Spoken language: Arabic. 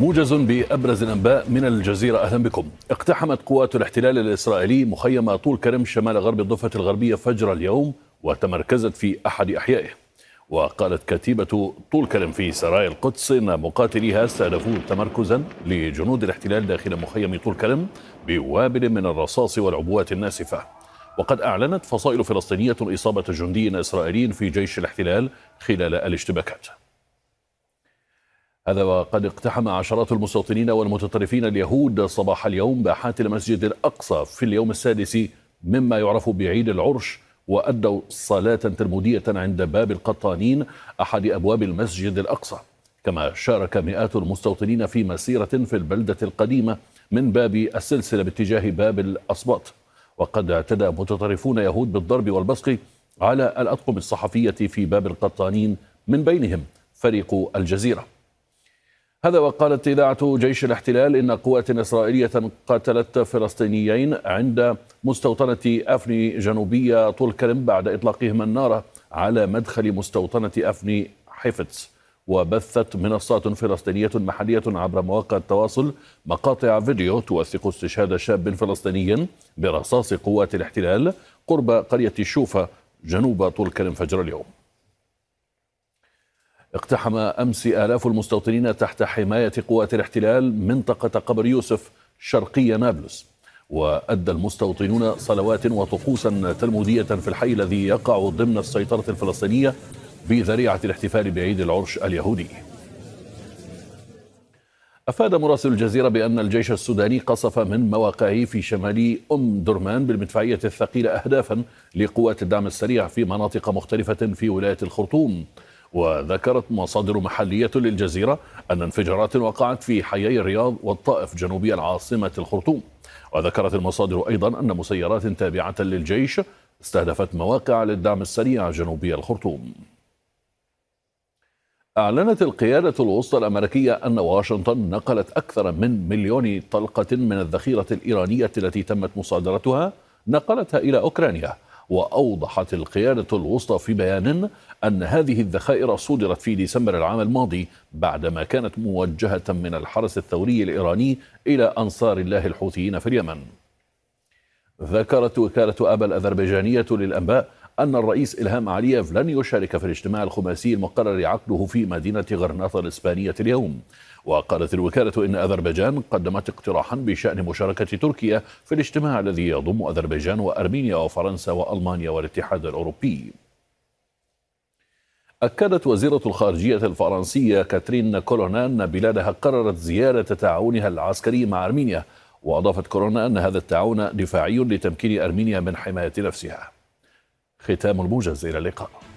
موجز بأبرز الأنباء من الجزيرة. أهلا بكم. اقتحمت قوات الاحتلال الإسرائيلي مخيم طولكرم شمال غرب الضفة الغربية فجر اليوم وتمركزت في أحد أحيائه. وقالت كتيبة طولكرم في سراي القدس أن مقاتليها استهدفوا تمركزا لجنود الاحتلال داخل مخيم طولكرم بوابل من الرصاص والعبوات الناسفة. وقد أعلنت فصائل فلسطينية إصابة جندي إسرائيلي في جيش الاحتلال خلال الاشتباكات. هذا وقد اقتحم عشرات المستوطنين والمتطرفين اليهود صباح اليوم باحات المسجد الأقصى في اليوم السادس مما يعرف بعيد العرش، وأدوا صلاة تلمودية عند باب القطانين أحد أبواب المسجد الأقصى. كما شارك مئات المستوطنين في مسيرة في البلدة القديمة من باب السلسلة باتجاه باب الأصباط. وقد اعتدى متطرفون يهود بالضرب والبصق على الأطقم الصحفية في باب القطانين من بينهم فريق الجزيرة. هذا وقالت إذاعة جيش الاحتلال إن قوات إسرائيلية قتلت فلسطينيين عند مستوطنة أفني جنوبية طولكرم بعد إطلاقهم النار على مدخل مستوطنة أفني حيفتس، وبثت منصات فلسطينية محلية عبر مواقع التواصل مقاطع فيديو توثق استشهاد شاب فلسطيني برصاص قوات الاحتلال قرب قرية الشوفة جنوب طولكرم فجر اليوم. اقتحم أمس آلاف المستوطنين تحت حماية قوات الاحتلال منطقة قبر يوسف شرقية نابلس، وأدى المستوطنون صلوات وطقوسا تلمودية في الحي الذي يقع ضمن السيطرة الفلسطينية بذريعة الاحتفال بعيد العرش اليهودي. أفاد مراسل الجزيرة بأن الجيش السوداني قصف من مواقعه في شمال أم درمان بالمدفعية الثقيلة أهدافا لقوات الدعم السريع في مناطق مختلفة في ولاية الخرطوم. وذكرت مصادر محلية للجزيرة أن انفجارات وقعت في حيي الرياض والطائف جنوبي العاصمة الخرطوم. وذكرت المصادر أيضا أن مسيرات تابعة للجيش استهدفت مواقع للدعم السريع جنوبي الخرطوم. أعلنت القيادة الوسطى الأمريكية أن واشنطن نقلت أكثر من مليون طلقة من الذخيرة الإيرانية التي تمت مصادرتها نقلتها إلى أوكرانيا. وأوضحت القيادة الوسطى في بيان أن هذه الذخائر صدرت في ديسمبر العام الماضي بعدما كانت موجهة من الحرس الثوري الإيراني إلى أنصار الله الحوثيين في اليمن. ذكرت وكالة آبا الأذربيجانية للأنباء أن الرئيس إلهام علييف لن يشارك في الاجتماع الخماسي المقرر عقده في مدينة غرناطة الإسبانية اليوم. وقالت الوكالة إن أذربيجان قدمت اقتراحا بشأن مشاركة تركيا في الاجتماع الذي يضم أذربيجان وأرمينيا وفرنسا وألمانيا والاتحاد الأوروبي. أكدت وزيرة الخارجية الفرنسية كاترين كولونا أن بلادها قررت زيادة تعاونها العسكري مع أرمينيا. وأضافت كولونا أن هذا التعاون دفاعي لتمكين أرمينيا من حماية نفسها. ختام الموجز، إلى اللقاء.